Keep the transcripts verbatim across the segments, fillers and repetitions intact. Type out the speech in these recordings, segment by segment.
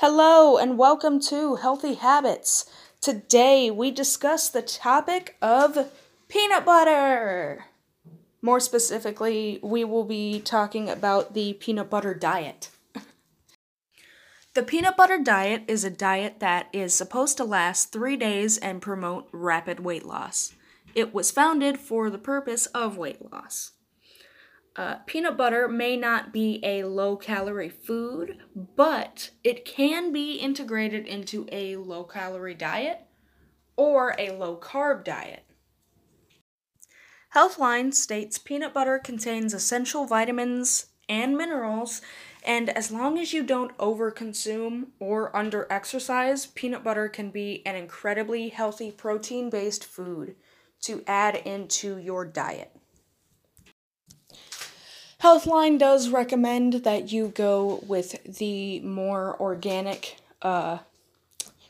Hello and welcome to Healthy Habits. Today we discuss the topic of peanut butter. More specifically, we will be talking about the peanut butter diet. The peanut butter diet is a diet that is supposed to last three days and promote rapid weight loss. It was founded for the purpose of weight loss. Uh, peanut butter may not be a low-calorie food, but it can be integrated into a low-calorie diet or a low-carb diet. Healthline states peanut butter contains essential vitamins and minerals, and as long as you don't overconsume or under-exercise, peanut butter can be an incredibly healthy protein-based food to add into your diet. Healthline does recommend that you go with the more organic uh,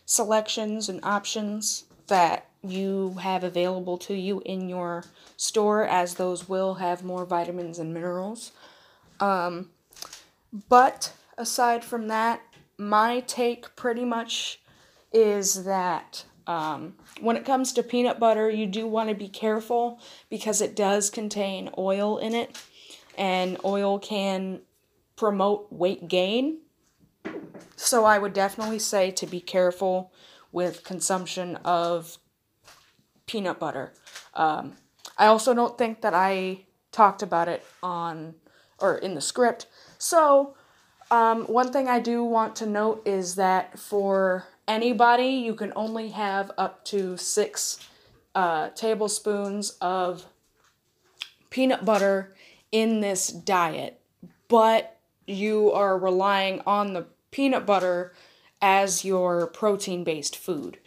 selections and options that you have available to you in your store, as those will have more vitamins and minerals. Um, but aside from that, my take pretty much is that Um, when it comes to peanut butter, you do want to be careful because it does contain oil in it, and oil can promote weight gain. So I would definitely say to be careful with consumption of peanut butter. Um, I also don't think that I talked about it on or in the script. So um, one thing I do want to note is that for anybody, you can only have up to six uh, tablespoons of peanut butter in this diet, but you are relying on the peanut butter as your protein-based food.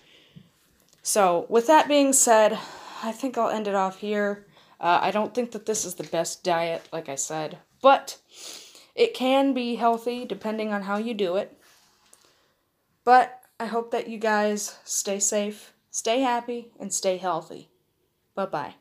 So with that being said, I think I'll end it off here. Uh, I don't think that this is the best diet, like I said, but it can be healthy depending on how you do it. But I hope that you guys stay safe, stay happy, and stay healthy. Bye-bye.